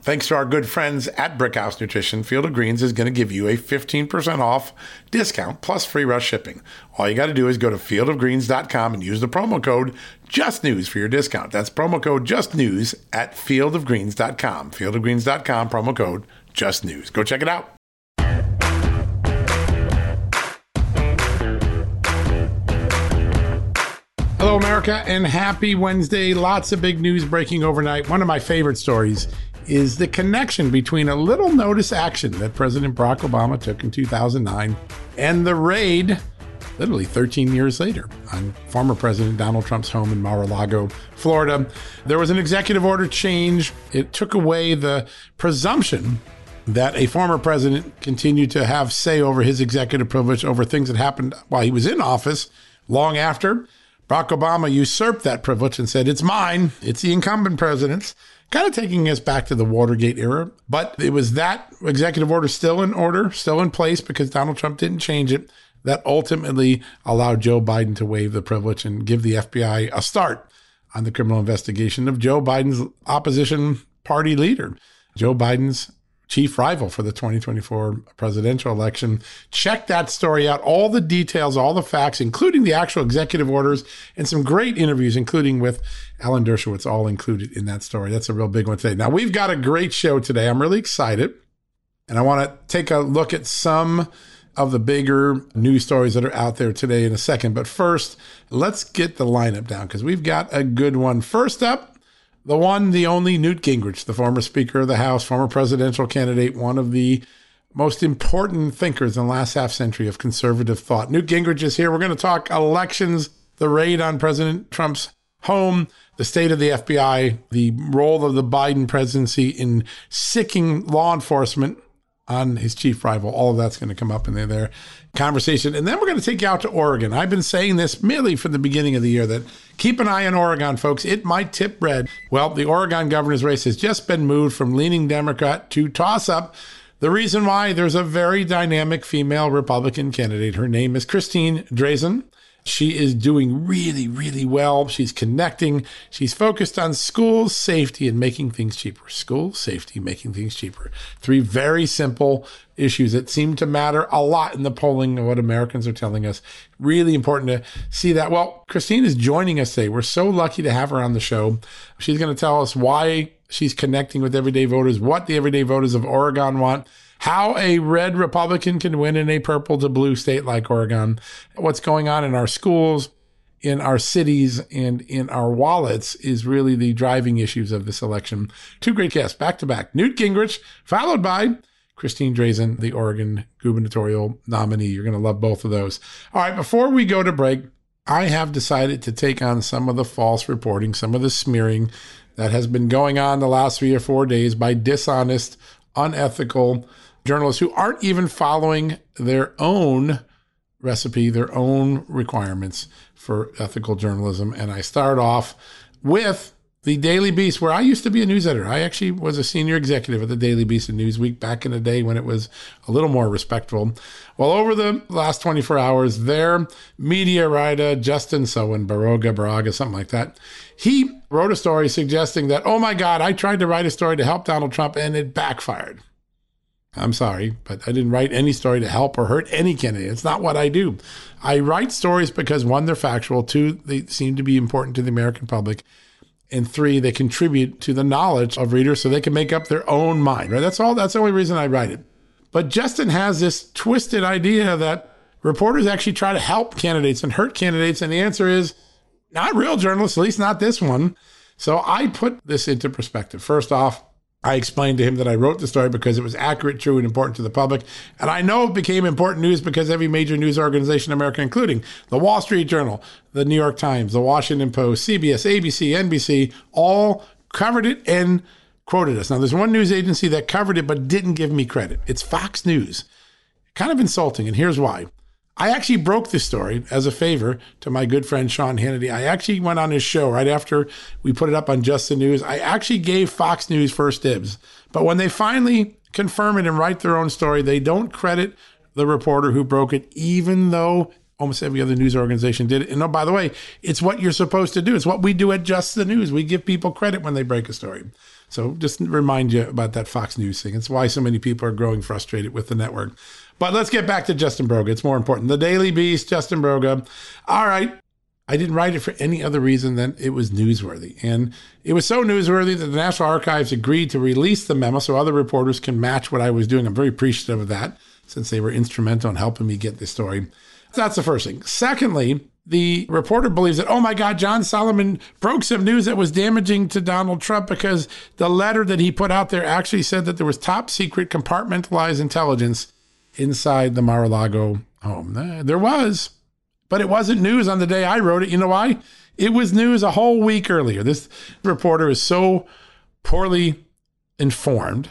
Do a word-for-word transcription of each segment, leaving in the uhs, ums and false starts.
thanks to our good friends at Brickhouse Nutrition, Field of Greens is going to give you a fifteen percent off discount plus free rush shipping. All you got to do is go to field of greens dot com and use the promo code JUSTNEWS for your discount. That's promo code JUSTNEWS at field of greens dot com. field of greens dot com, promo code JUSTNEWS. Go check it out. Hello, America, and happy Wednesday. Lots of big news breaking overnight. One of my favorite stories is the connection between a little notice action that President Barack Obama took in two thousand nine and the raid, literally thirteen years later, on former President Donald Trump's home in Mar-a-Lago, Florida. There was an executive order change. It took away the presumption that a former president continued to have say over his executive privilege over things that happened while he was in office long after. Barack Obama usurped that privilege and said, it's mine. It's the incumbent president's. Kind of taking us back to the Watergate era. But it was that executive order still in order, still in place because Donald Trump didn't change it, that ultimately allowed Joe Biden to waive the privilege and give the F B I a start on the criminal investigation of Joe Biden's opposition party leader, Joe Biden's chief rival for the twenty twenty-four presidential election. Check that story out. All the details, all the facts, including the actual executive orders and some great interviews, including with Alan Dershowitz, all included in that story. That's a real big one today. Now, we've got a great show today. I'm really excited. And I want to take a look at some of the bigger news stories that are out there today in a second. But first, let's get the lineup down because we've got a good one. First up, the one, the only Newt Gingrich, the former Speaker of the House, former presidential candidate, one of the most important thinkers in the last half century of conservative thought. Newt Gingrich is here. We're going to talk elections, the raid on President Trump's home, the state of the F B I, the role of the Biden presidency in sicking law enforcement on his chief rival. All of that's going to come up in their conversation. And then we're going to take you out to Oregon. I've been saying this merely from the beginning of the year that keep an eye on Oregon, folks. It might tip red. Well, the Oregon governor's race has just been moved from leaning Democrat to toss-up. The reason why, there's a very dynamic female Republican candidate. Her name is Christine Drazan. She is doing really, really well. She's connecting. She's focused on school safety and making things cheaper. School safety, making things cheaper. Three very simple issues that seem to matter a lot in the polling of what Americans are telling us. Really important to see that. Well, Christine is joining us today. We're so lucky to have her on the show. She's going to tell us why she's connecting with everyday voters, what the everyday voters of Oregon want, how a red Republican can win in a purple to blue state like Oregon, what's going on in our schools, in our cities, and in our wallets is really the driving issues of this election. Two great guests, back-to-back. Newt Gingrich, followed by Christine Drazan, the Oregon gubernatorial nominee. You're going to love both of those. All right, before we go to break, I have decided to take on some of the false reporting, some of the smearing that has been going on the last three or four days by dishonest, unethical journalists who aren't even following their own recipe, their own requirements for ethical journalism. And I start off with The Daily Beast, where I used to be a news editor. I actually was a senior executive at the Daily Beast and Newsweek back in the day when it was a little more respectful. Well, over the last twenty-four hours, their media writer, Justin Sowen, Baroga, Baraga, something like that, he wrote a story suggesting that, oh my God, I tried to write a story to help Donald Trump and it backfired. I'm sorry, but I didn't write any story to help or hurt any candidate. It's not what I do. I write stories because, one, they're factual, two, they seem to be important to the American public, and three, they contribute to the knowledge of readers so they can make up their own mind, right? That's all. That's the only reason I write it. But Justin has this twisted idea that reporters actually try to help candidates and hurt candidates, and the answer is not real journalists, at least not this one. So I put this into perspective. First off, I explained to him that I wrote the story because it was accurate, true, and important to the public. And I know it became important news because every major news organization in America, including the Wall Street Journal, the New York Times, the Washington Post, C B S, A B C, N B C, all covered it and quoted us. Now, there's one news agency that covered it but didn't give me credit. It's Fox News. Kind of insulting, and here's why. I actually broke this story as a favor to my good friend Sean Hannity. I actually went on his show right after we put it up on Just the News. I actually gave Fox News first dibs. But when they finally confirm it and write their own story, they don't credit the reporter who broke it, even though almost every other news organization did it. And oh, by the way, it's what you're supposed to do. It's what we do at Just the News. We give people credit when they break a story. So just remind you about that Fox News thing. It's why so many people are growing frustrated with the network. But let's get back to Justin Broga. It's more important. The Daily Beast, Justin Broga. All right. I didn't write it for any other reason than it was newsworthy. And it was so newsworthy that the National Archives agreed to release the memo so other reporters can match what I was doing. I'm very appreciative of that since they were instrumental in helping me get this story. That's the first thing. Secondly, the reporter believes that, oh my God, John Solomon broke some news that was damaging to Donald Trump because the letter that he put out there actually said that there was top secret compartmentalized intelligence inside the Mar-a-Lago home. There was, but it wasn't news on the day I wrote it. You know why? It was news a whole week earlier. This reporter is so poorly informed,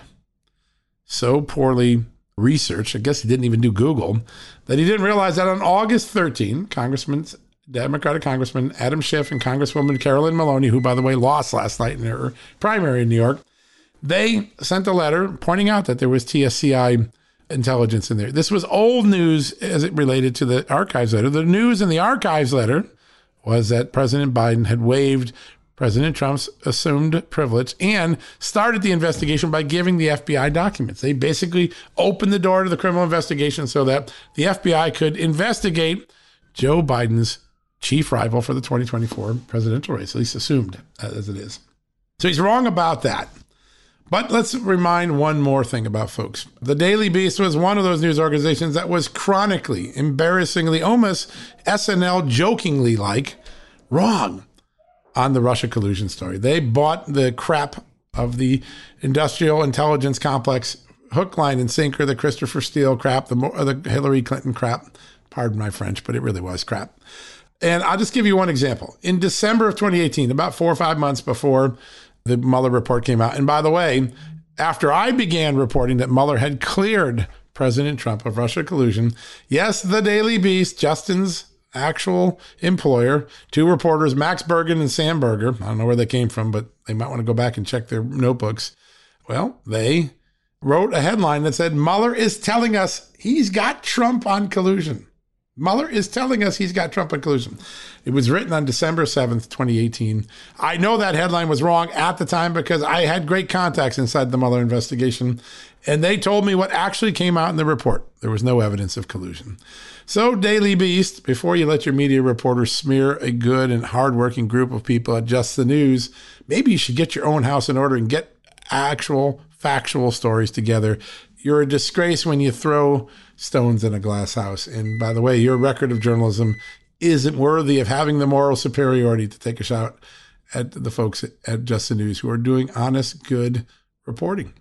so poorly researched, I guess he didn't even do Google, that he didn't realize that on August thirteenth, Congressman, Democratic Congressman Adam Schiff and Congresswoman Carolyn Maloney, who, by the way, lost last night in her primary in New York, they sent a letter pointing out that there was T S C I intelligence in there. This was old news as it related to the archives letter. The news in the archives letter was that President Biden had waived President Trump's assumed privilege and started the investigation by giving the F B I documents. They basically opened the door to the criminal investigation so that the F B I could investigate Joe Biden's chief rival for the twenty twenty-four presidential race, at least assumed as it is. So he's wrong about that. But let's remind one more thing about folks. The Daily Beast was one of those news organizations that was chronically, embarrassingly, almost S N L jokingly like, wrong on the Russia collusion story. They bought the crap of the industrial intelligence complex, hook, line, and sinker, the Christopher Steele crap, the, the Hillary Clinton crap. Pardon my French, but it really was crap. And I'll just give you one example. In December of twenty eighteen, about four or five months before the Mueller report came out. And by the way, after I began reporting that Mueller had cleared President Trump of Russia collusion, yes, the Daily Beast, Justin's actual employer, two reporters, Max Bergen and Sam Berger, I don't know where they came from, but they might want to go back and check their notebooks. Well, they wrote a headline that said, Mueller is telling us he's got Trump on collusion. Mueller is telling us he's got Trump on collusion. It was written on December seventh, twenty eighteen. I know that headline was wrong at the time because I had great contacts inside the Mueller investigation, and they told me what actually came out in the report. There was no evidence of collusion. So, Daily Beast, before you let your media reporters smear a good and hardworking group of people at Just the News, maybe you should get your own house in order and get actual, factual stories together. You're a disgrace when you throw stones in a glass house. And by the way, your record of journalism isn't worthy of having the moral superiority to take a shot at the folks at Just the News who are doing honest, good reporting.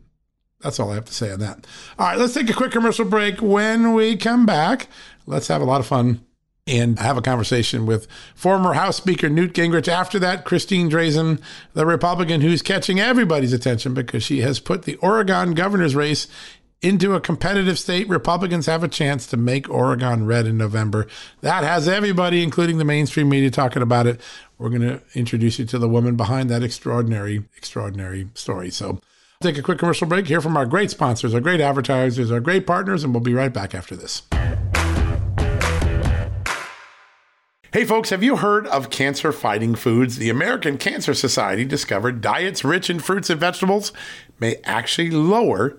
That's all I have to say on that. All right, let's take a quick commercial break. When we come back, let's have a lot of fun and have a conversation with former House Speaker Newt Gingrich. After that, Christine Drazan, the Republican who's catching everybody's attention because she has put the Oregon governor's race into a competitive state. Republicans have a chance to make Oregon red in November. That has everybody, including the mainstream media, talking about it. we're going to introduce you to the woman behind that extraordinary, extraordinary story. So take a quick commercial break, hear from our great sponsors, our great advertisers, our great partners, and we'll be right back after this. Hey folks, have you heard of cancer-fighting foods? The American Cancer Society discovered diets rich in fruits and vegetables may actually lower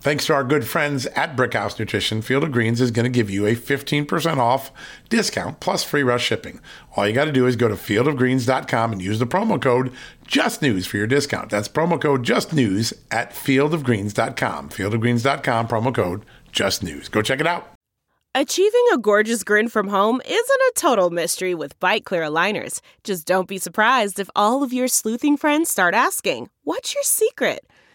thanks to our good friends at Brickhouse Nutrition, Field of Greens is going to give you a fifteen percent off discount plus free rush shipping. All you got to do is go to field of greens dot com and use the promo code JUSTNEWS for your discount. That's promo code JUSTNEWS at field of greens dot com. field of greens dot com, promo code JUSTNEWS. Go check it out. Achieving a gorgeous grin from home isn't a total mystery with Bite Clear aligners. Just don't be surprised if all of your sleuthing friends start asking, "What's your secret?"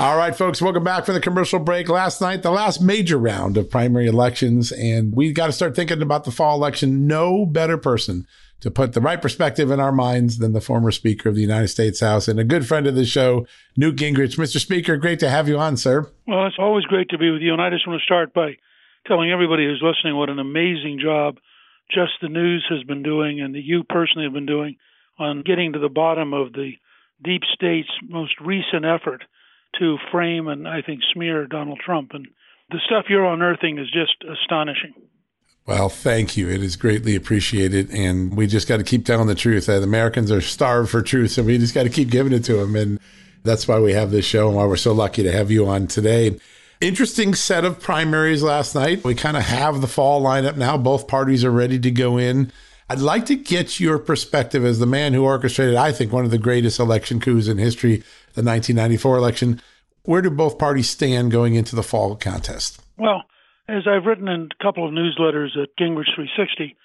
All right, folks, welcome back from the commercial break. Last night, the last major round of primary elections, and we got to start thinking about the fall election. No better person to put the right perspective in our minds than the former Speaker of the United States House and a good friend of the show, Newt Gingrich. Mister Speaker, great to have you on, sir. Well, it's always great to be with you. And I just want to start by telling everybody who's listening what an amazing job Just the News has been doing and that you personally have been doing on getting to the bottom of the deep state's most recent effort to frame and, I think, smear Donald Trump. And the stuff you're unearthing is just astonishing. Well, thank you. It is greatly appreciated. And we just got to keep telling the truth. The Americans are starved for truth, so we just got to keep giving it to them. And that's why we have this show and why we're so lucky to have you on today. Interesting set of primaries last night. We kind of have the fall lineup now. Both parties are ready to go in. I'd like to get your perspective as the man who orchestrated, I think, one of the greatest election coups in history, the nineteen ninety-four election. Where do both parties stand going into the fall contest? Well, as I've written in a couple of newsletters at Gingrich three sixty,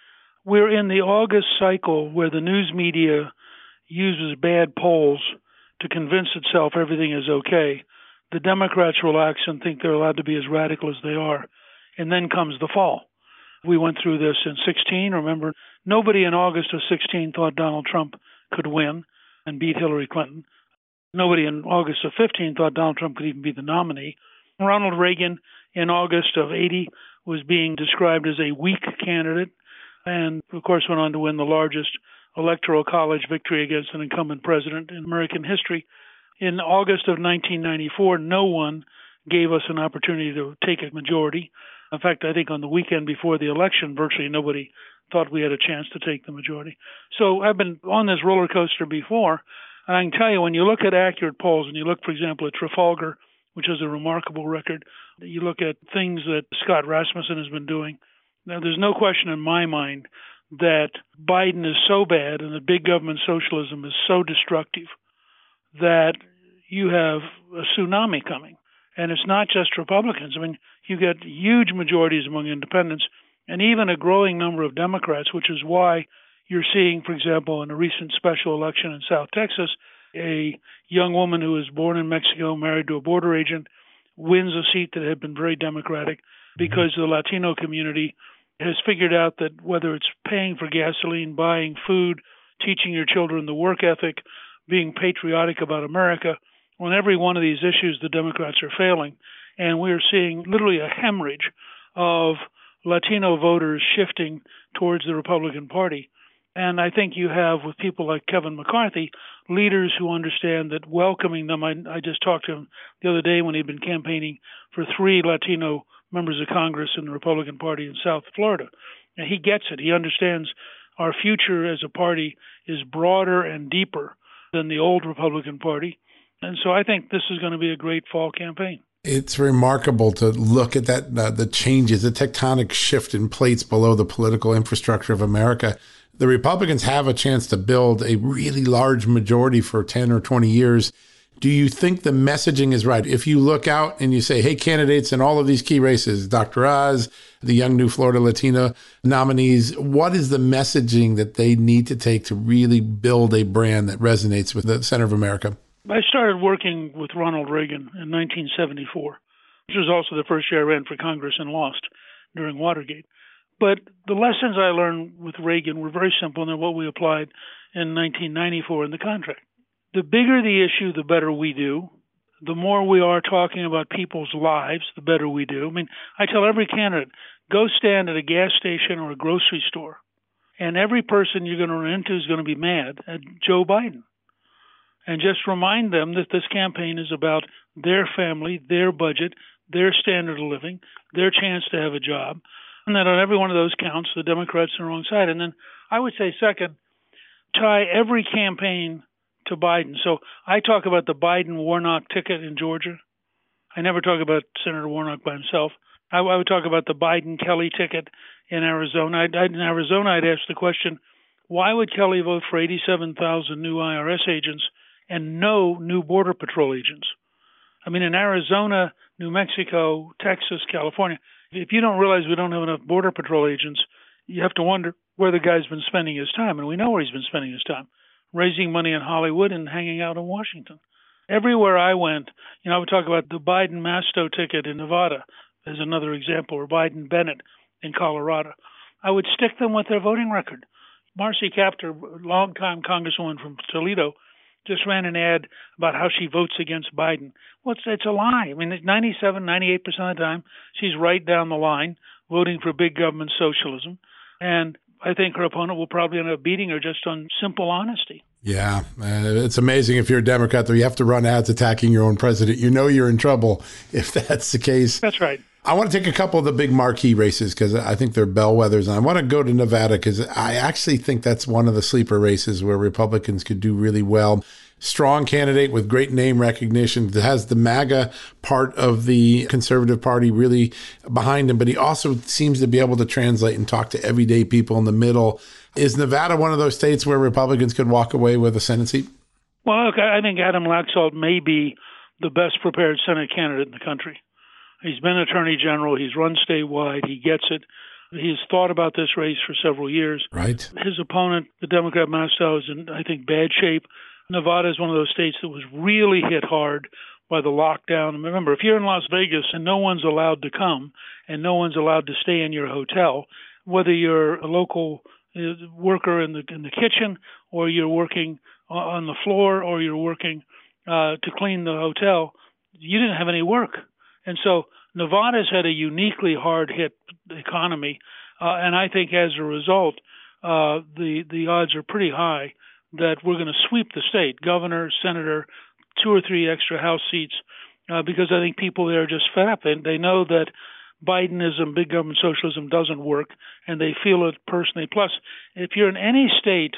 we're in the August cycle where the news media uses bad polls to convince itself everything is okay. The Democrats relax and think they're allowed to be as radical as they are. And then comes the fall. We went through this in sixteen. Remember, nobody in August of sixteen thought Donald Trump could win and beat Hillary Clinton. Nobody in August of fifteen thought Donald Trump could even be the nominee. Ronald Reagan in August of eighty was being described as a weak candidate and, of course, went on to win the largest electoral college victory against an incumbent president in American history. In August of nineteen ninety-four, no one gave us an opportunity to take a majority. In fact, I think on the weekend before the election, virtually nobody thought we had a chance to take the majority. So I've been on this roller coaster before, and I can tell you when you look at accurate polls and you look, for example, at Trafalgar, which is a remarkable record. You look at things that Scott Rasmussen has been doing. Now, there's no question in my mind that Biden is so bad and that big government socialism is so destructive that you have a tsunami coming. And it's not just Republicans. I mean, you get huge majorities among independents and even a growing number of Democrats, which is why you're seeing, for example, in a recent special election in South Texas, a young woman who was born in Mexico, married to a border agent, wins a seat that had been very Democratic because the Latino community has figured out that whether it's paying for gasoline, buying food, teaching your children the work ethic, being patriotic about America, on every one of these issues, the Democrats are failing. And we're seeing literally a hemorrhage of Latino voters shifting towards the Republican Party. And I think you have, with people like Kevin McCarthy, leaders who understand that welcoming them. I, I just talked to him the other day when he'd been campaigning for three Latino members of Congress in the Republican Party in South Florida. And he gets it. He understands our future as a party is broader and deeper than the old Republican Party. And so I think this is going to be a great fall campaign. It's remarkable to look at that, uh, the changes, the tectonic shift in plates below the political infrastructure of America. The Republicans have a chance to build a really large majority for ten or twenty years. Do you think the messaging is right? If you look out and you say, hey, candidates in all of these key races, Doctor Oz, the young new Florida Latina nominees, what is the messaging that they need to take to really build a brand that resonates with the center of America? I started working with Ronald Reagan in nineteen seventy-four, which was also the first year I ran for Congress and lost during Watergate. But the lessons I learned with Reagan were very simple, and they're what we applied in nineteen ninety-four in the contract. The bigger the issue, the better we do. The more we are talking about people's lives, the better we do. I mean, I tell every candidate, go stand at a gas station or a grocery store, and every person you're going to run into is going to be mad at Joe Biden. And just remind them that this campaign is about their family, their budget, their standard of living, their chance to have a job, and that on every one of those counts, the Democrats are on the wrong side. And then I would say, second, tie every campaign to Biden. So I talk about the Biden-Warnock ticket in Georgia. I never talk about Senator Warnock by himself. I, I would talk about the Biden-Kelly ticket in Arizona. I, I, in Arizona, I'd ask the question, why would Kelly vote for eighty-seven thousand new I R S agents and no new Border Patrol agents? I mean, in Arizona, New Mexico, Texas, California, if you don't realize we don't have enough Border Patrol agents, you have to wonder where the guy's been spending his time. And we know where he's been spending his time, raising money in Hollywood and hanging out in Washington. Everywhere I went, you know, I would talk about the Biden-Masto ticket in Nevada as another example, or Biden-Bennett in Colorado. I would stick them with their voting record. Marcy Kaptur, longtime congresswoman from Toledo, just ran an ad about how she votes against Biden. Well, it's, it's a lie. I mean, ninety-seven, ninety-eight percent of the time, she's right down the line voting for big government socialism. And I think her opponent will probably end up beating her just on simple honesty. Yeah. It's amazing if you're a Democrat, though, you have to run ads attacking your own president. You know you're in trouble if that's the case. That's right. I want to take a couple of the big marquee races because I think they're bellwethers. And I want to go to Nevada because I actually think that's one of the sleeper races where Republicans could do really well. Strong candidate with great name recognition that has the MAGA part of the conservative party really behind him. But he also seems to be able to translate and talk to everyday people in the middle. Is Nevada one of those states where Republicans could walk away with a Senate seat? Well, look, I think Adam Laxalt may be the best prepared Senate candidate in the country. He's been attorney general. He's run statewide. He gets it. He's thought about this race for several years. Right. His opponent, the Democrat Masto, is in, I think, bad shape. Nevada is one of those states that was really hit hard by the lockdown. And remember, if you're in Las Vegas and no one's allowed to come and no one's allowed to stay in your hotel, whether you're a local worker in the in the kitchen or you're working on the floor or you're working uh, to clean the hotel, you didn't have any work. And so Nevada's had a uniquely hard-hit economy, uh, and I think as a result, uh, the the odds are pretty high that we're going to sweep the state, governor, senator, two or three extra House seats, uh, because I think people there are just fed up. And they know that Bidenism, big government socialism, doesn't work, and they feel it personally. Plus, if you're in any state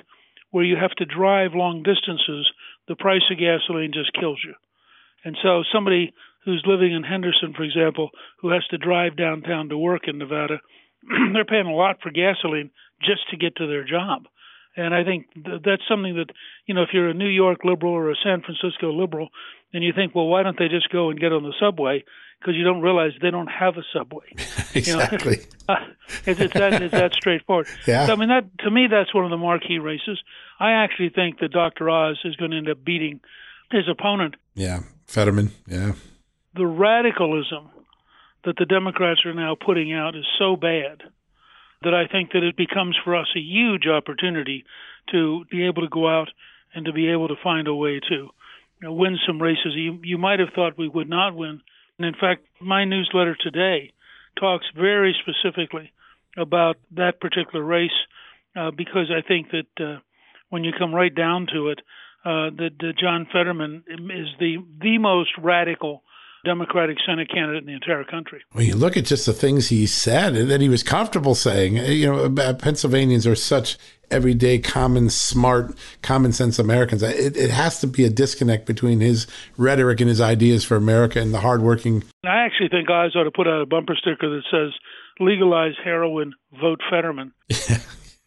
where you have to drive long distances, the price of gasoline just kills you. And so somebody who's living in Henderson, for example, who has to drive downtown to work in Nevada, they're paying a lot for gasoline just to get to their job. And I think th- that's something that, you know, if you're a New York liberal or a San Francisco liberal, then you think, well, why don't they just go and get on the subway? Because you don't realize they don't have a subway. Exactly. You know? it's, it's, that, it's that straightforward. Yeah. So, I mean, that to me, that's one of the marquee races. I actually think that Doctor Oz is going to end up beating his opponent. Yeah, Fetterman, yeah. the radicalism that the Democrats are now putting out is so bad that I think that it becomes for us a huge opportunity to be able to go out and to be able to find a way to you know, win some races you, you might have thought we would not win. And in fact, my newsletter today talks very specifically about that particular race uh, because I think that uh, when you come right down to it, uh, that uh, John Fetterman is the, the most radical Democratic Senate candidate in the entire country. Well, you look at just the things he said and that he was comfortable saying. You know, Pennsylvanians are such everyday, common, smart, common sense Americans. It, it has to be a disconnect between his rhetoric and his ideas for America and the hardworking. I actually think Oz ought to put out a bumper sticker that says, legalize heroin, vote Fetterman.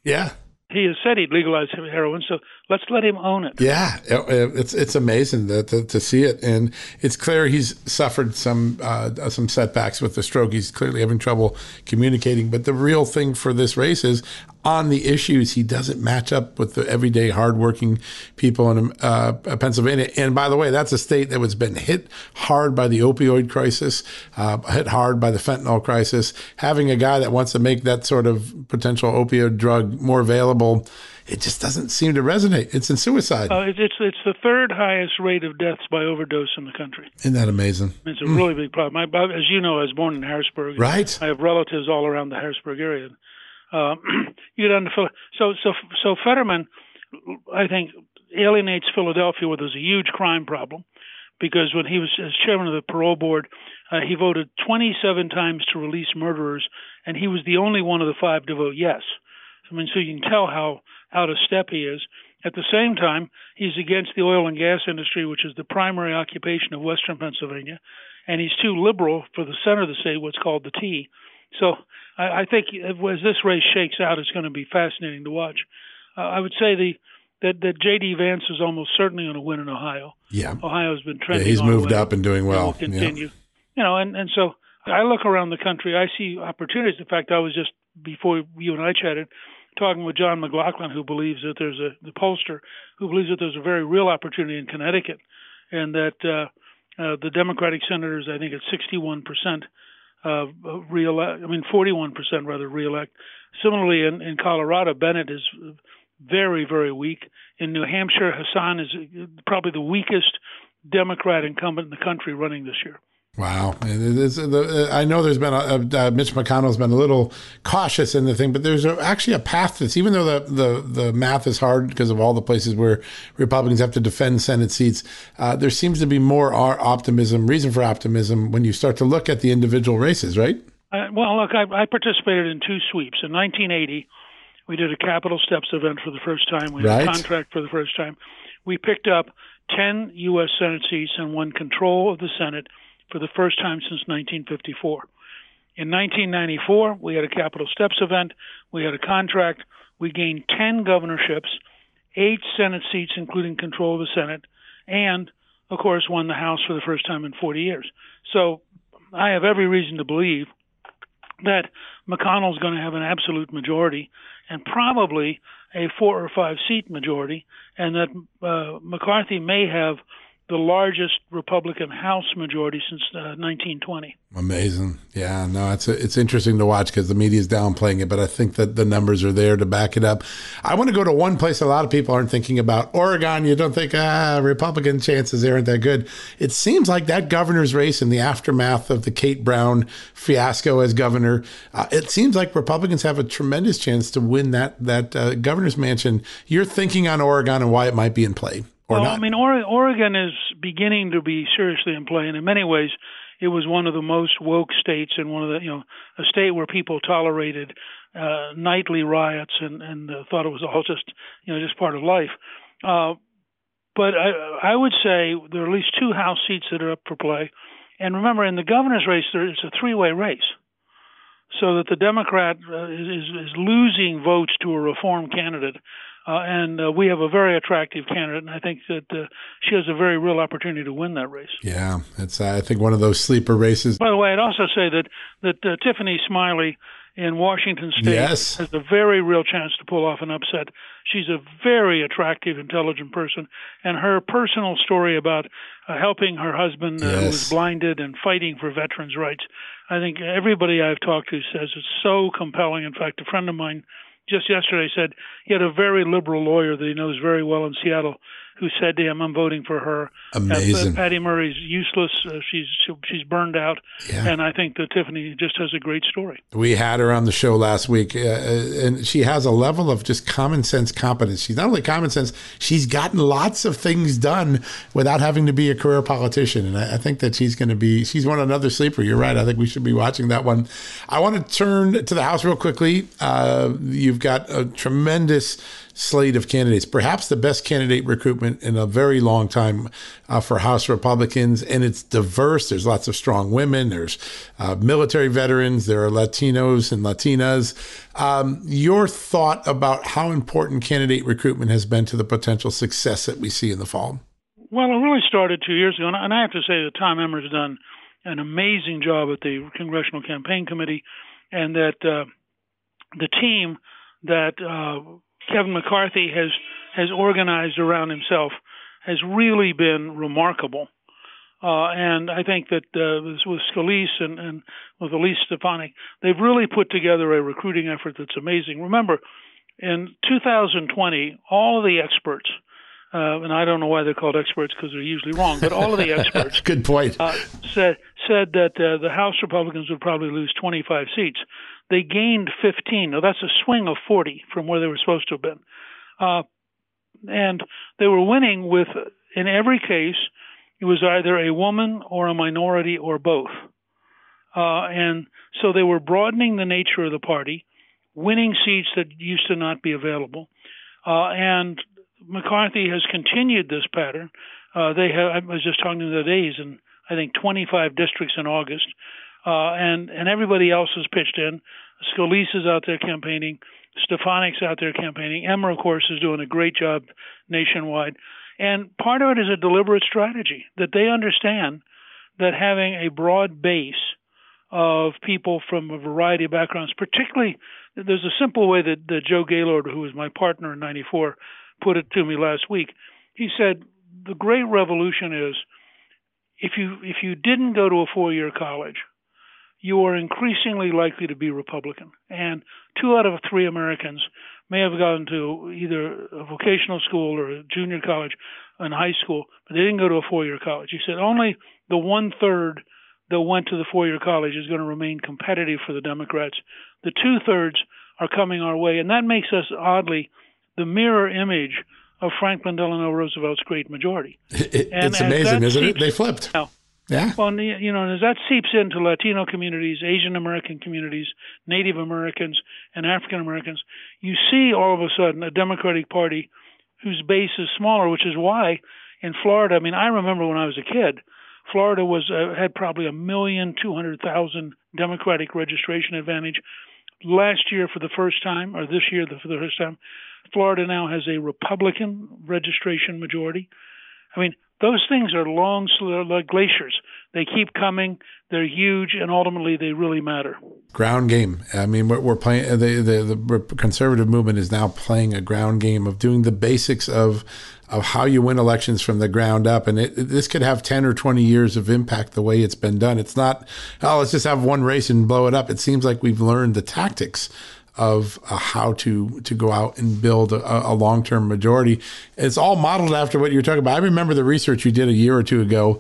Yeah. He has said he'd legalize heroin, so let's let him own it. Yeah, it's it's amazing to, to, to see it. And it's clear he's suffered some uh, some setbacks with the stroke. He's clearly having trouble communicating. But the real thing for this race is on the issues, he doesn't match up with the everyday hardworking people in uh, Pennsylvania. And by the way, that's a state that has been hit hard by the opioid crisis, uh, hit hard by the fentanyl crisis. Having a guy that wants to make that sort of potential opioid drug more available, it just doesn't seem to resonate. It's in suicide. Uh, it's it's the third highest rate of deaths by overdose in the country. Isn't that amazing? It's a mm. really big problem. I, as you know, I was born in Harrisburg. Right. I have relatives all around the Harrisburg area. Uh, you get on the, so so so Fetterman, I think, alienates Philadelphia, where there's a huge crime problem, because when he was as chairman of the parole board, uh, he voted twenty-seven times to release murderers, and he was the only one of the five to vote yes. I mean, so you can tell how out of step he is. At the same time, he's against the oil and gas industry, which is the primary occupation of western Pennsylvania, and he's too liberal for the center of the state, what's called the T. So I think as this race shakes out, it's going to be fascinating to watch. Uh, I would say the that, that J D. Vance is almost certainly going to win in Ohio. Yeah, Ohio's been trending. Yeah, he's moved up and doing well. And will continue. Yeah. You know, and, and so I look around the country. I see opportunities. In fact, I was just before you and I chatted talking with John McLaughlin, who believes that there's a the pollster who believes that there's a very real opportunity in Connecticut, and that uh, uh, the Democratic senators, I think, at sixty-one percent. Uh, re-elect, I mean, forty-one percent rather re-elect. Similarly, in, in Colorado, Bennett is very, very weak. In New Hampshire, Hassan is probably the weakest Democrat incumbent in the country running this year. Wow. I know there's been, a, a, Mitch McConnell's been a little cautious in the thing, but there's a, actually a path that's, even though the, the, the math is hard because of all the places where Republicans have to defend Senate seats, uh, there seems to be more optimism, reason for optimism when you start to look at the individual races, right? Uh, well, look, I, I participated in two sweeps. In nineteen eighty, we did a Capital Steps event for the first time. We had right. a contract for the first time. We picked up ten U S Senate seats and won control of the Senate for the first time since nineteen fifty-four. In nineteen ninety-four, we had a Capital Steps event. We had a contract. We gained ten governorships, eight Senate seats, including control of the Senate, and, of course, won the House for the first time in forty years. So I have every reason to believe that McConnell's going to have an absolute majority and probably a four- or five-seat majority, and that uh, McCarthy may have the largest Republican House majority since uh, nineteen twenty. Amazing. Yeah, no, it's a, it's interesting to watch because the media is downplaying it, but I think that the numbers are there to back it up. I want to go to one place a lot of people aren't thinking about. Oregon, you don't think, ah, Republican chances aren't that good. It seems like that governor's race in the aftermath of the Kate Brown fiasco as governor, uh, it seems like Republicans have a tremendous chance to win that, that uh, governor's mansion. You're thinking on Oregon and why it might be in play. Well, I mean, Oregon is beginning to be seriously in play, and in many ways, it was one of the most woke states, and one of the, you know, a state where people tolerated uh, nightly riots and and uh, thought it was all just, you know, just part of life. Uh, but I, I would say there are at least two House seats that are up for play, and remember, in the governor's race, there is a three-way race, so that the Democrat uh, is is losing votes to a reform candidate. Uh, and uh, we have a very attractive candidate, and I think that uh, she has a very real opportunity to win that race. Yeah, it's uh, I think one of those sleeper races. By the way, I'd also say that that uh, Tiffany Smiley in Washington State yes. has a very real chance to pull off an upset. She's a very attractive, intelligent person, and her personal story about uh, helping her husband yes. uh, who was blinded and fighting for veterans' rights, I think everybody I've talked to says it's so compelling. In fact, a friend of mine just yesterday said he had a very liberal lawyer that he knows very well in Seattle who said to him, I'm voting for her. Amazing. Uh, Patty Murray's useless. Uh, she's she's burned out. Yeah. And I think that Tiffany just has a great story. We had her on the show last week, uh, and she has a level of just common sense competence. She's not only common sense, she's gotten lots of things done without having to be a career politician. And I, I think that she's going to be, she's one another sleeper. You're right. I think we should be watching that one. I want to turn to the House real quickly. Uh, you've got a tremendous slate of candidates, perhaps the best candidate recruitment in a very long time uh, for House Republicans. And it's diverse. There's lots of strong women. There's uh, military veterans. There are Latinos and Latinas. Um, your thought about how important candidate recruitment has been to the potential success that we see in the fall? Well, it really started two years ago. And I have to say that Tom Emmer's done an amazing job at the Congressional Campaign Committee, and that uh, the team that uh, Kevin McCarthy has, has organized around himself has really been remarkable. Uh, and I think that uh, with Scalise and, and with Elise Stefanik, they've really put together a recruiting effort that's amazing. Remember, in two thousand twenty, all of the experts, uh, and I don't know why they're called experts because they're usually wrong, but all of the experts Good point. Uh, said, said that uh, the House Republicans would probably lose twenty-five seats. They gained fifteen. Now, that's a swing of forty from where they were supposed to have been. Uh, and they were winning with, in every case, it was either a woman or a minority or both. Uh, and so they were broadening the nature of the party, winning seats that used to not be available. Uh, and McCarthy has continued this pattern. Uh, they have, I was just talking to him the other day, he's in, I think, twenty-five districts in August. Uh, and, and everybody else has pitched in. Scalise is out there campaigning. Stefanik's out there campaigning. Emmer, of course, is doing a great job nationwide. And part of it is a deliberate strategy that they understand that having a broad base of people from a variety of backgrounds, particularly there's a simple way that, that Joe Gaylord, who was my partner in ninety-four, put it to me last week. He said, the great revolution is if you if you didn't go to a four-year college, you are increasingly likely to be Republican. And two out of three Americans may have gone to either a vocational school or a junior college and high school, but they didn't go to a four-year college. He said only the one-third that went to the four-year college is going to remain competitive for the Democrats. The two-thirds are coming our way, and that makes us, oddly, the mirror image of Franklin Delano Roosevelt's great majority. It, it's amazing, isn't it? They flipped. Now, Yeah. Well, you know, as that seeps into Latino communities, Asian American communities, Native Americans, and African Americans, you see all of a sudden a Democratic Party whose base is smaller, which is why in Florida, I mean, I remember when I was a kid, Florida was uh, had probably a million two hundred thousand Democratic registration advantage. Last year, for the first time, or this year for the first time, Florida now has a Republican registration majority. I mean, those things are long, like glaciers. They keep coming. They're huge, and ultimately, they really matter. Ground game. I mean, we're, we're playing. The, the the conservative movement is now playing a ground game of doing the basics of of how you win elections from the ground up, and it, this could have ten or twenty years of impact the way it's been done. It's not, oh, let's just have one race and blow it up. It seems like we've learned the tactics of uh, how to to go out and build a, a long-term majority. It's all modeled after what you're talking about. I remember the research you did a year or two ago.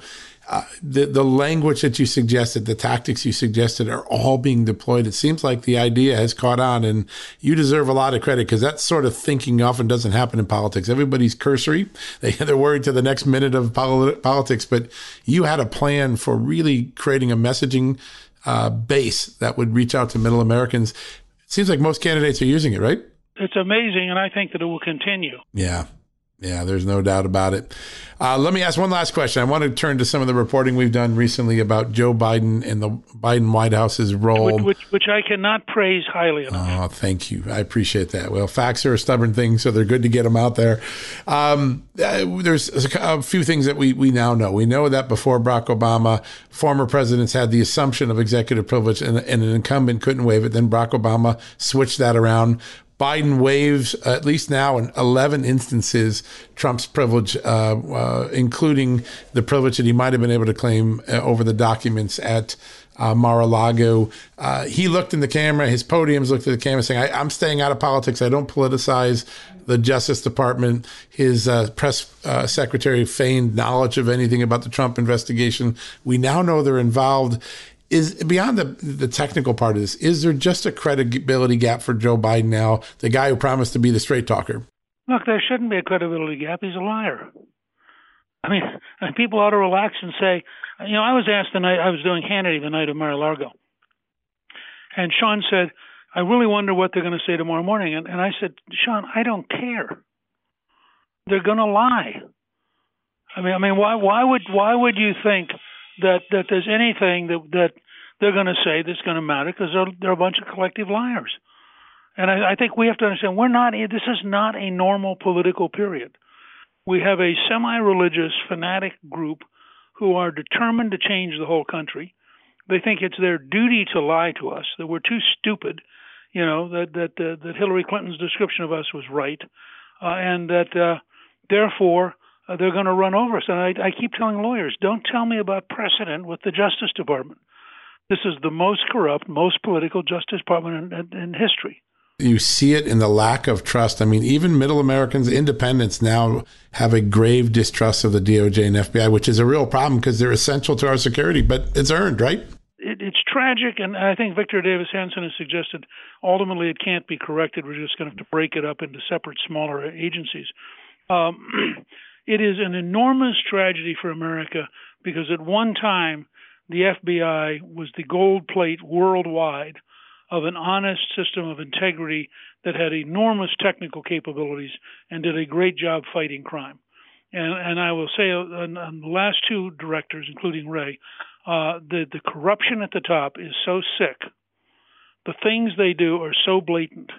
Uh, the, the language that you suggested, the tactics you suggested are all being deployed. It seems like the idea has caught on, and you deserve a lot of credit because that sort of thinking often doesn't happen in politics. Everybody's cursory. They, they're worried to the next minute of polit- politics, but you had a plan for really creating a messaging uh, base that would reach out to middle Americans. Seems like most candidates are using it, right? It's amazing, and I think that it will continue. Yeah. Yeah, there's no doubt about it. Uh, let me ask one last question. I want to turn to some of the reporting we've done recently about Joe Biden and the Biden White House's role. Which, which, which I cannot praise highly enough. Oh, thank you. I appreciate that. Well, facts are a stubborn thing, so they're good to get them out there. Um, there's a few things that we, we now know. We know that before Barack Obama, former presidents had the assumption of executive privilege and, and an incumbent couldn't waive it. Then Barack Obama switched that around. Biden waives, at least now in eleven instances, Trump's privilege, uh, uh, including the privilege that he might have been able to claim uh, over the documents at uh, Mar-a-Lago. Uh, he looked in the camera, his podiums looked at the camera saying, I, I'm staying out of politics. I don't politicize the Justice Department. His uh, press uh, secretary feigned knowledge of anything about the Trump investigation. We now know they're involved. Is beyond the, the technical part of this, is there just a credibility gap for Joe Biden now, the guy who promised to be the straight talker? Look, there shouldn't be a credibility gap. He's a liar. I mean, people ought to relax and say, you know, I was asked the night, I was doing Hannity the night of Mar-a-Lago. And Sean said, I really wonder what they're going to say tomorrow morning. And, and I said, Sean, I don't care. They're going to lie. I mean, I mean, why, why would, why would you think that, that there's anything that, that they're going to say that's going to matter, because they're, they're a bunch of collective liars. And I, I think we have to understand, we're not, this is not a normal political period. We have a semi-religious fanatic group who are determined to change the whole country. They think it's their duty to lie to us, that we're too stupid, you know, that, that, uh, that Hillary Clinton's description of us was right, uh, and that uh, therefore uh, they're going to run over us. And I, I keep telling lawyers, don't tell me about precedent with the Justice Department. This is the most corrupt, most political Justice Department in, in, in history. You see it in the lack of trust. I mean, even middle Americans, independents now have a grave distrust of the D O J and F B I, which is a real problem because they're essential to our security, but it's earned, right? It, it's tragic, and I think Victor Davis Hanson has suggested ultimately it can't be corrected. We're just going to have to break it up into separate, smaller agencies. Um, it is an enormous tragedy for America because at one time, the F B I was the gold plate worldwide of an honest system of integrity that had enormous technical capabilities and did a great job fighting crime. And, and I will say on, on the last two directors, including Ray, uh, the, the corruption at the top is so sick. The things they do are so blatant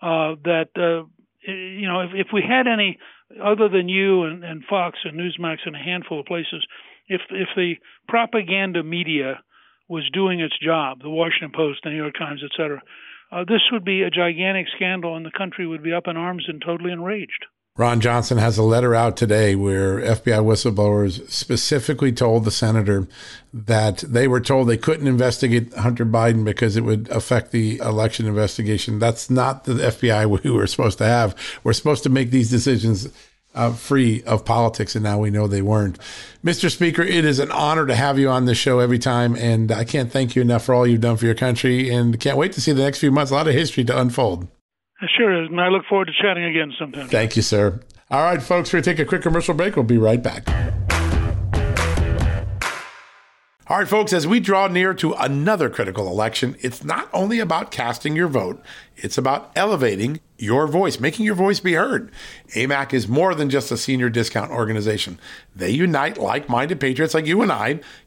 uh, that, uh, you know, if, if we had any other than you and, and Fox and Newsmax and a handful of places, If if the propaganda media was doing its job, the Washington Post, the New York Times, et cetera, uh, this would be a gigantic scandal and the country would be up in arms and totally enraged. Ron Johnson has a letter out today where F B I whistleblowers specifically told the senator that they were told they couldn't investigate Hunter Biden because it would affect the election investigation. That's not the F B I we were supposed to have. We're supposed to make these decisions Uh, free of politics, and now we know they weren't. Mister Speaker, it is an honor to have you on this show every time, and I can't thank you enough for all you've done for your country, and can't wait to see the next few months. A lot of history to unfold. It sure is, and I look forward to chatting again sometime. Thank you, sir. All right, folks, we're going to take a quick commercial break. We'll be right back. All right, folks, as we draw near to another critical election, it's not only about casting your vote, it's about elevating your voice, making your voice be heard. A M A C is more than just a senior discount organization. They unite like-minded patriots like you and I,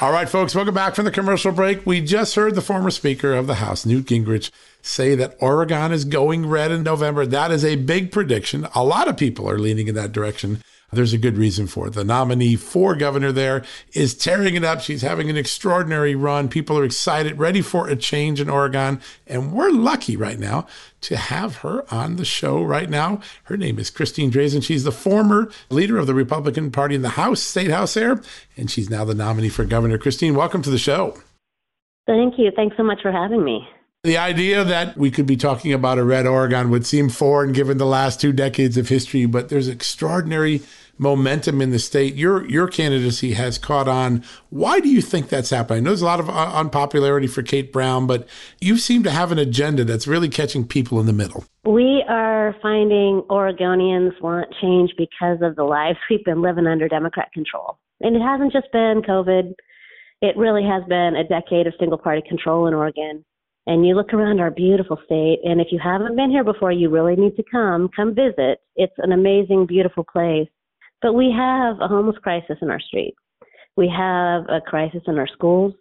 All right, folks, welcome back from the commercial break. We just heard the former Speaker of the House, Newt Gingrich, say that Oregon is going red in November. That is a big prediction. A lot of people are leaning in that direction. There's a good reason for it. The nominee for governor there is tearing it up. She's having an extraordinary run. People are excited, ready for a change in Oregon. And we're lucky right now to have her on the show right now. Her name is Christine Drazan. She's the former leader of the Republican Party in the House, State House there. And she's now the nominee for governor. Christine, welcome to the show. Thank you. Thanks so much for having me. The idea that we could be talking about a red Oregon would seem foreign given the last two decades of history, but there's extraordinary momentum in the state. Your your candidacy has caught on. Why do you think that's happening? I know there's a lot of unpopularity for Kate Brown, but you seem to have an agenda that's really catching people in the middle. We are finding Oregonians want change because of the lives we've been living under Democrat control. And it hasn't just been COVID. It really has been a decade of single-party control in Oregon. And you look around our beautiful state, and if you haven't been here before, you really need to come, come visit. It's an amazing, beautiful place. But we have a homeless crisis in our streets. We have a crisis in our schools,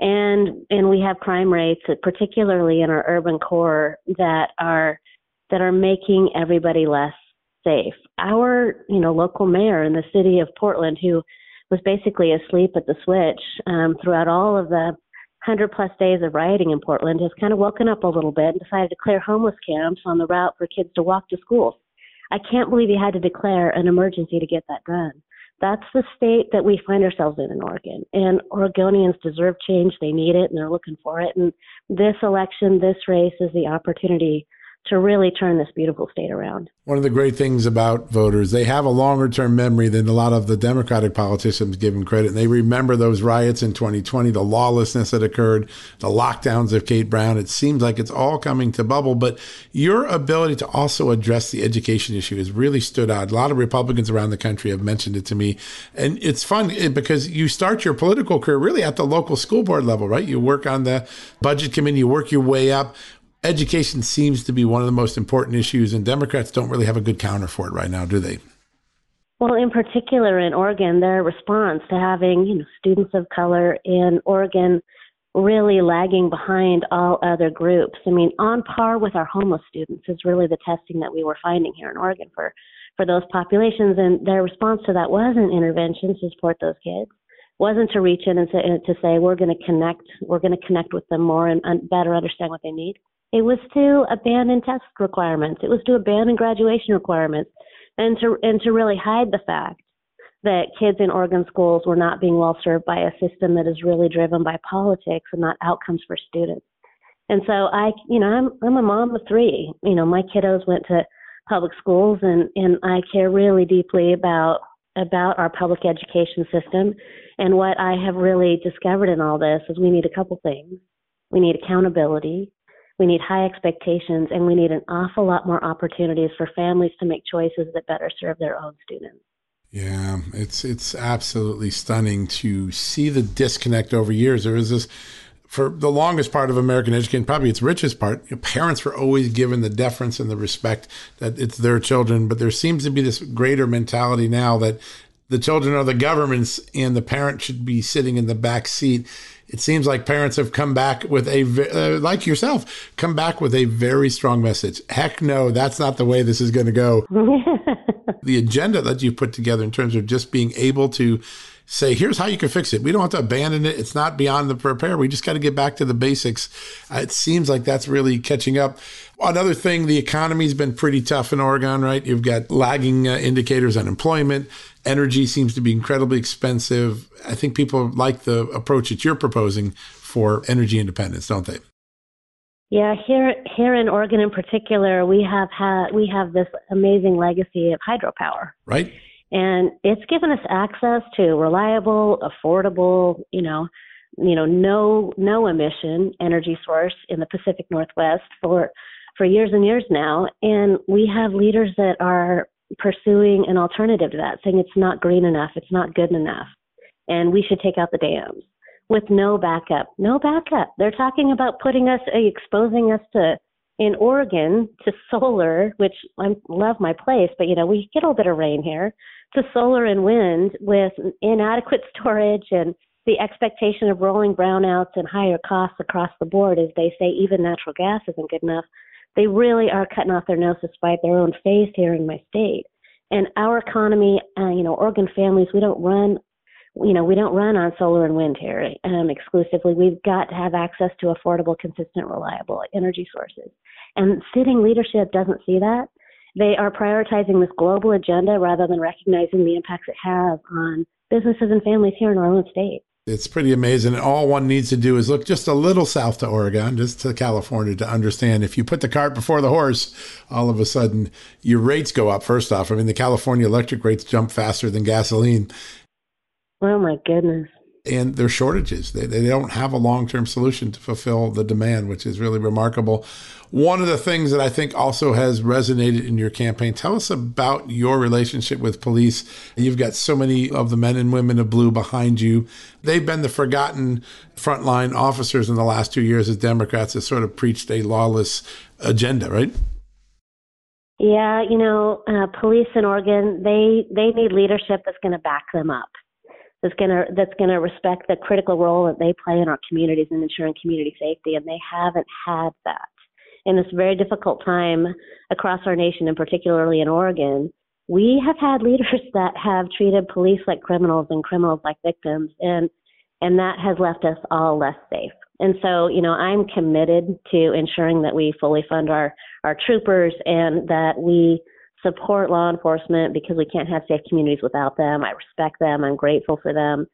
and and we have crime rates, particularly in our urban core, that are that are making everybody less safe. Our, you know, local mayor in the city of Portland, who was basically asleep at the switch um, throughout all of the one hundred plus days of rioting in Portland, has kind of woken up a little bit and decided to declare homeless camps on the route for kids to walk to school. I can't believe he had to declare an emergency to get that done. That's the state that we find ourselves in in Oregon. And Oregonians deserve change. They need it, and they're looking for it. And this election, this race is the opportunity to really turn this beautiful state around. One of the great things about voters, they have a longer-term memory than a lot of the Democratic politicians give them credit. And they remember those riots in twenty twenty, the lawlessness that occurred, the lockdowns of Kate Brown. It seems like it's all coming to bubble. But your ability to also address the education issue has really stood out. A lot of Republicans around the country have mentioned it to me. And it's fun because you start your political career really at the local school board level, right? You work on the budget committee, you work your way up. Education seems to be one of the most important issues, and Democrats don't really have a good counter for it right now, do they? Well, in particular in Oregon, their response to having, you know, students of color in Oregon really lagging behind all other groups. I mean, on par with our homeless students is really the testing that we were finding here in Oregon for, for those populations, and their response to that wasn't interventions to support those kids. Wasn't to reach in and say, to say we're going to connect, we're going to connect with them more and un- better understand what they need. It was to abandon test requirements. It was to abandon graduation requirements, and to and to really hide the fact that kids in Oregon schools were not being well served by a system that is really driven by politics and not outcomes for students. And so I, you know, I'm I'm a mom of three. You know, my kiddos went to public schools, and and I care really deeply about about our public education system. And what I have really discovered in all this is we need a couple things. We need accountability. We need high expectations, and we need an awful lot more opportunities for families to make choices that better serve their own students. Yeah, it's it's absolutely stunning to see the disconnect over years. There is this, for the longest part of American education, probably its richest part, you know, parents were always given the deference and the respect that it's their children, but there seems to be this greater mentality now that the children are the government's and the parent should be sitting in the back seat. It seems like parents have come back with a, uh, like yourself, come back with a very strong message. Heck no, that's not the way this is going to go. The agenda that you put together in terms of just being able to say, here's how you can fix it. We don't have to abandon it. It's not beyond the repair. We just got to get back to the basics. Uh, it seems like that's really catching up. Another thing, the economy's been pretty tough in Oregon, right? You've got lagging uh, indicators on employment. Energy seems to be incredibly expensive. I think people like the approach that you're proposing for energy independence, don't they? Yeah, here here in Oregon in particular, we have had we have this amazing legacy of hydropower. Right. And it's given us access to reliable, affordable, you know, you know, no no emission energy source in the Pacific Northwest for for years and years now. And we have leaders that are pursuing an alternative to that, saying it's not green enough, it's not good enough, and we should take out the dams with no backup, no backup. They're talking about putting us, exposing us to, in Oregon, to solar, which I love my place, but you know, we get a little bit of rain here, to solar and wind with inadequate storage and the expectation of rolling brownouts and higher costs across the board. As they say, even natural gas isn't good enough. They really are cutting off their noses by their own face here in my state. And our economy, uh, you know, Oregon families, we don't run, you know, we don't run on solar and wind here um, exclusively. We've got to have access to affordable, consistent, reliable energy sources. And sitting leadership doesn't see that. They are prioritizing this global agenda rather than recognizing the impacts it has on businesses and families here in our own state. It's pretty amazing. All one needs to do is look just a little south to Oregon, just to California, to understand if you put the cart before the horse, all of a sudden your rates go up. First off, I mean, the California electric rates jump faster than gasoline. Oh, my goodness. And their shortages. They, they don't have a long-term solution to fulfill the demand, which is really remarkable. One of the things that I think also has resonated in your campaign, tell us about your relationship with police. You've got so many of the men and women of blue behind you. They've been the forgotten frontline officers in the last two years as Democrats have sort of preached a lawless agenda, right? Yeah, you know, uh, police in Oregon, they, they need leadership that's going to back them up. That's gonna that's gonna respect the critical role that they play in our communities and ensuring community safety, and they haven't had that in this very difficult time across our nation, and particularly in Oregon. We have had leaders that have treated police like criminals and criminals like victims, and and that has left us all less safe. And so, you know, I'm committed to ensuring that we fully fund our our troopers and that we support law enforcement, because we can't have safe communities without them. I respect them. I'm grateful for them.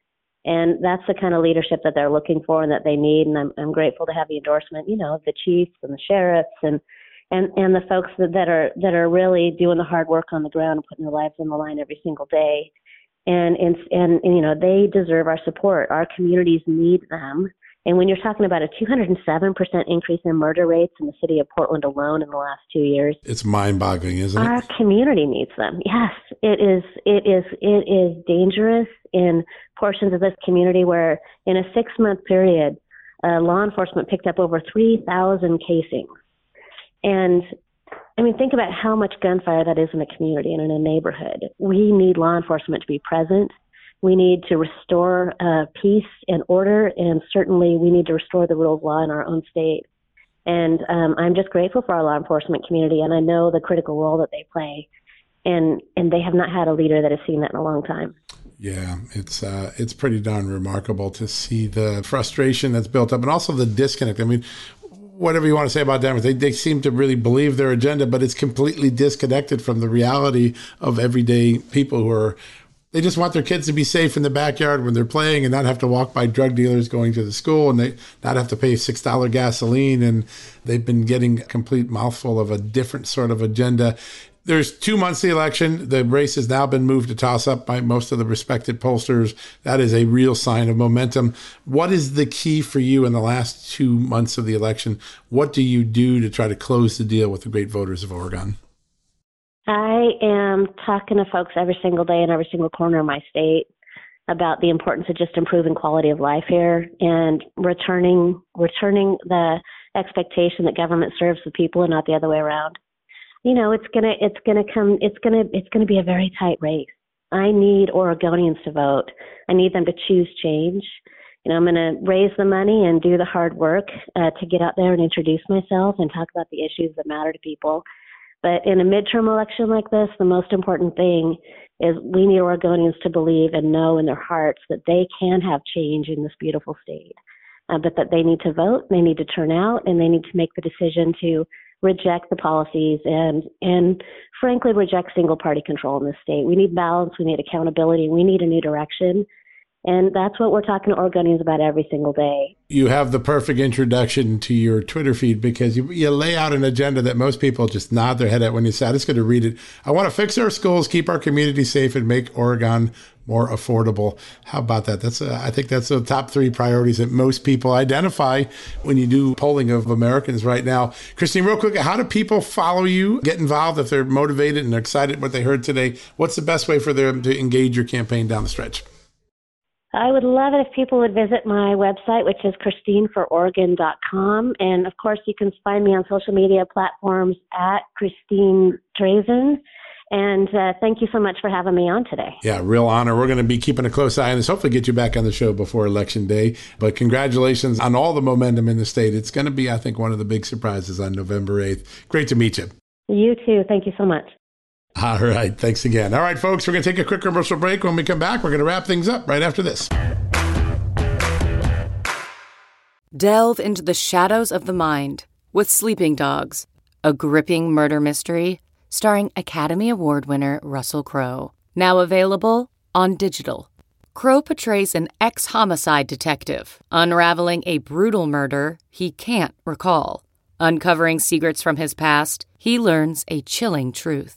And that's the kind of leadership that they're looking for and that they need. And I'm, I'm grateful to have the endorsement, you know, of the chiefs and the sheriffs and, and, and the folks that, that are that are really doing the hard work on the ground and putting their lives on the line every single day. And, and, and, and you know, they deserve our support. Our communities need them. And when you're talking about a two hundred seven percent increase in murder rates in the city of Portland alone in the last two years, it's mind-boggling, isn't it? Our community needs them. Yes, it is. It is. It is dangerous in portions of this community where, in a six-month period, uh, law enforcement picked up over three thousand casings. And I mean, think about how much gunfire that is in a community and in a neighborhood. We need law enforcement to be present. We need to restore uh, peace and order, and certainly we need to restore the rule of law in our own state. And um, I'm just grateful for our law enforcement community, and I know the critical role that they play, and and they have not had a leader that has seen that in a long time. Yeah, it's uh, it's pretty darn remarkable to see the frustration that's built up, and also the disconnect. I mean, whatever you want to say about Democrats, they, they seem to really believe their agenda, but it's completely disconnected from the reality of everyday people who are. They just want their kids to be safe in the backyard when they're playing and not have to walk by drug dealers going to the school, and they not have to pay six dollars gasoline. And they've been getting a complete mouthful of a different sort of agenda. There's two months to the election. The race has now been moved to toss up by most of the respected pollsters. That is a real sign of momentum. What is the key for you in the last two months of the election? What do you do to try to close the deal with the great voters of Oregon? I am talking to folks every single day in every single corner of my state about the importance of just improving quality of life here and returning returning the expectation that government serves the people and not the other way around. You know, it's gonna it's gonna come it's gonna it's gonna be a very tight race. I need Oregonians to vote. I need them to choose change. you know, I'm going to raise the money and do the hard work uh, to get out there and introduce myself and talk about the issues that matter to people. But in a midterm election like this, the most important thing is we need Oregonians to believe and know in their hearts that they can have change in this beautiful state, uh, but that they need to vote, they need to turn out, and they need to make the decision to reject the policies and, and frankly, reject single-party control in this state. We need balance, we need accountability, we need a new direction. And that's what we're talking to Oregonians about every single day. You have the perfect introduction to your Twitter feed because you, you lay out an agenda that most people just nod their head at when you say, I'm just going to read it. I want to fix our schools, keep our community safe, and make Oregon more affordable. How about that? That's a, I think that's the top three priorities that most people identify when you do polling of Americans right now. Christine, real quick, how do people follow you, get involved if they're motivated and excited what they heard today? What's the best way for them to engage your campaign down the stretch? I would love it if people would visit my website, which is christine for oregon dot com. And, of course, you can find me on social media platforms at Christine Drazan. And uh, thank you so much for having me on today. Yeah, real honor. We're going to be keeping a close eye on this. Hopefully get you back on the show before Election Day. But congratulations on all the momentum in the state. It's going to be, I think, one of the big surprises on November eighth. Great to meet you. You too. Thank you so much. All right. Thanks again. All right, folks, we're going to take a quick commercial break. When we come back, we're going to wrap things up right after this. Delve into the shadows of the mind with Sleeping Dogs, a gripping murder mystery starring Academy Award winner Russell Crowe. Now available on digital. Crowe portrays an ex-homicide detective unraveling a brutal murder he can't recall. Uncovering secrets from his past, he learns a chilling truth.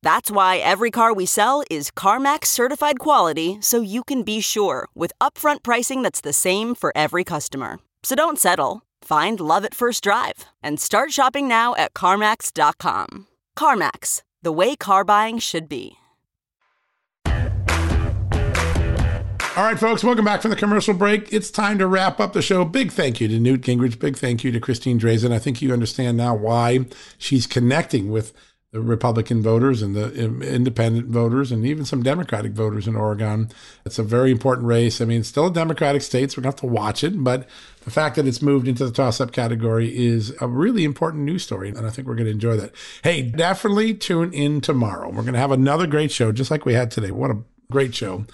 That's why every car we sell is CarMax certified quality, so you can be sure with upfront pricing that's the same for every customer. So don't settle. Find love at first drive and start shopping now at CarMax dot com. CarMax, the way car buying should be. All right, folks, welcome back from the commercial break. It's time to wrap up the show. Big thank you to Newt Gingrich. Big thank you to Christine Drazan. I think you understand now why she's connecting with the Republican voters and the independent voters and even some Democratic voters in Oregon. It's a very important race. I mean, it's still a Democratic state, so we're going to have to watch it. But the fact that it's moved into the toss-up category is a really important news story, and I think we're going to enjoy that. Hey, definitely tune in tomorrow. We're going to have another great show, just like we had today. What a great show.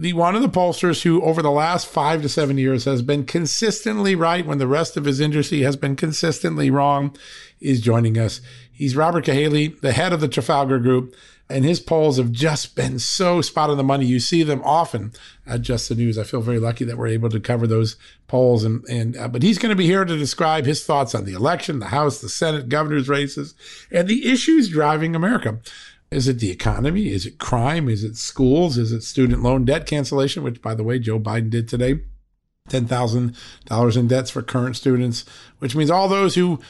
The one of the pollsters who over the last five to seven years has been consistently right when the rest of his industry has been consistently wrong is joining us. He's Robert Cahaley, the head of the Trafalgar Group, and his polls have just been so spot on the money. You see them often at Just the News. I feel very lucky that we're able to cover those polls. And, and uh, but he's going to be here to describe his thoughts on the election, the House, the Senate, governor's races, and the issues driving America. Is it the economy? Is it crime? Is it schools? Is it student loan debt cancellation, which, by the way, Joe Biden did today? ten thousand dollars in debts for current students, which means all those who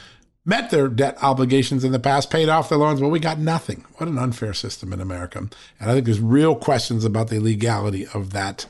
met their debt obligations in the past, paid off their loans. Well, we got nothing. What an unfair system in America. And I think there's real questions about the legality of that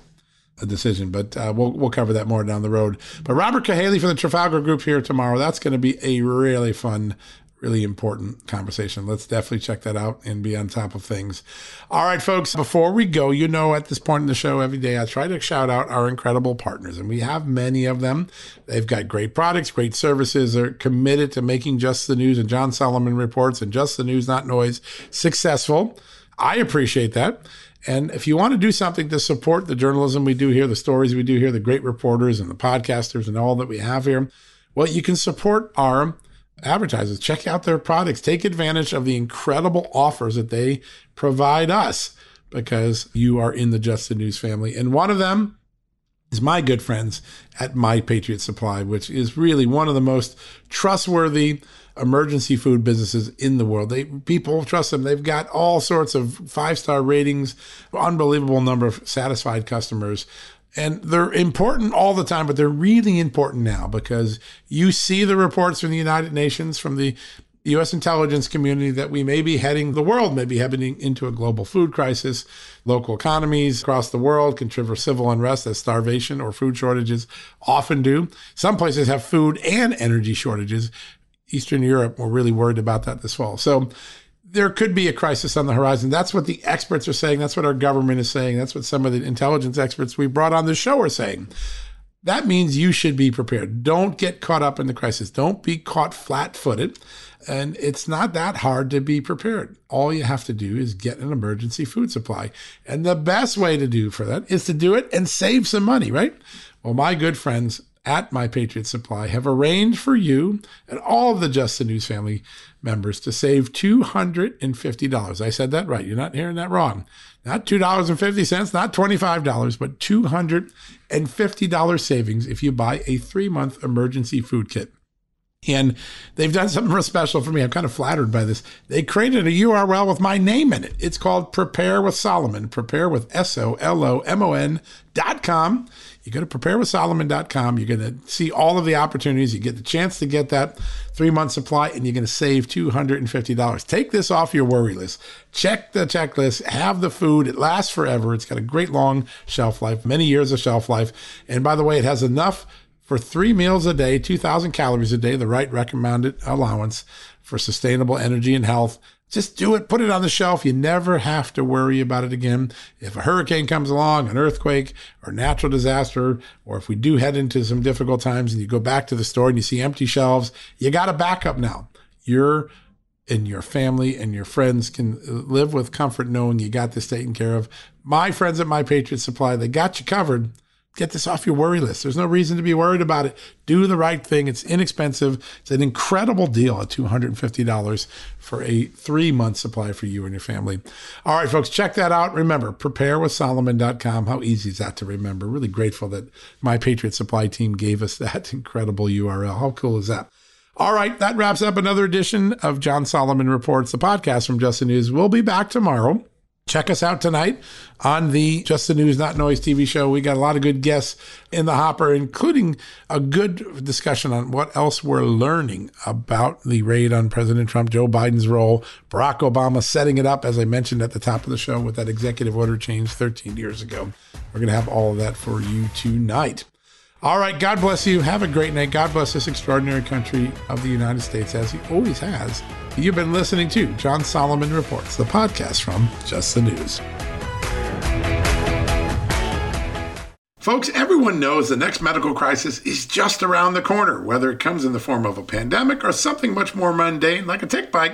decision, but uh, we'll we'll cover that more down the road. But Robert Cahaley from the Trafalgar Group here tomorrow. That's going to be a really fun really important conversation. Let's definitely check that out and be on top of things. All right, folks, before we go, you know, at this point in the show, every day I try to shout out our incredible partners, and we have many of them. They've got great products, great services. They're committed to making Just the News and John Solomon Reports and Just the News, Not Noise successful. I appreciate that. And if you want to do something to support the journalism we do here, the stories we do here, the great reporters and the podcasters and all that we have here, well, you can support our advertisers. Check out their products. Take advantage of the incredible offers that they provide us because you are in the Just the News family. And one of them is my good friends at My Patriot Supply, which is really one of the most trustworthy emergency food businesses in the world. They people trust them. They've got all sorts of five-star ratings, unbelievable number of satisfied customers. And they're important all the time, but they're really important now because you see the reports from the United Nations, from the U S intelligence community, that we may be heading, the world may be heading into a global food crisis. Local economies across the world can trigger civil unrest, as starvation or food shortages often do. Some places have food and energy shortages. Eastern Europe, we're really worried about that this fall. So there could be a crisis on the horizon. That's what the experts are saying. That's what our government is saying. That's what some of the intelligence experts we brought on the show are saying. That means you should be prepared. Don't get caught up in the crisis. Don't be caught flat-footed. And it's not that hard to be prepared. All you have to do is get an emergency food supply. And the best way to do for that is to do it and save some money, right? Well, my good friends at My Patriot Supply have arranged for you and all of the Just the News family members to save two hundred fifty dollars. I said that right. You're not hearing that wrong. Not two dollars and fifty cents, not twenty-five dollars, but two hundred fifty dollars savings if you buy a three-month emergency food kit. And they've done something real special for me. I'm kind of flattered by this. They created a U R L with my name in it. It's called Prepare with Solomon. Prepare with S O L O M O N dot com. You go to prepare with solomon dot com. You're going to see all of the opportunities. You get the chance to get that three-month supply, and you're going to save two hundred fifty dollars. Take this off your worry list. Check the checklist. Have the food. It lasts forever. It's got a great long shelf life, many years of shelf life. And by the way, it has enough for three meals a day, two thousand calories a day, the right recommended allowance for sustainable energy and health. Just do it. Put it on the shelf. You never have to worry about it again. If a hurricane comes along, an earthquake, or natural disaster, or if we do head into some difficult times and you go back to the store and you see empty shelves, you got a backup now. You're and your family and your friends can live with comfort knowing you got this taken care of. My friends at My Patriot Supply, they got you covered. Get this off your worry list. There's no reason to be worried about it. Do the right thing. It's inexpensive. It's an incredible deal at two hundred fifty dollars for a three-month supply for you and your family. All right, folks, check that out. Remember, prepare with solomon dot com. How easy is that to remember? Really grateful that My Patriot Supply team gave us that incredible U R L. How cool is that? All right, that wraps up another edition of John Solomon Reports, the podcast from Just the News. We'll be back tomorrow. Check us out tonight on the Just the News, Not Noise T V show. We got a lot of good guests in the hopper, including a good discussion on what else we're learning about the raid on President Trump, Joe Biden's role, Barack Obama setting it up, as I mentioned at the top of the show, with that executive order change thirteen years ago. We're going to have all of that for you tonight. All right. God bless you. Have a great night. God bless this extraordinary country of the United States, as he always has. You've been listening to John Solomon Reports, the podcast from Just the News. Folks, everyone knows the next medical crisis is just around the corner, whether it comes in the form of a pandemic or something much more mundane like a tick bite.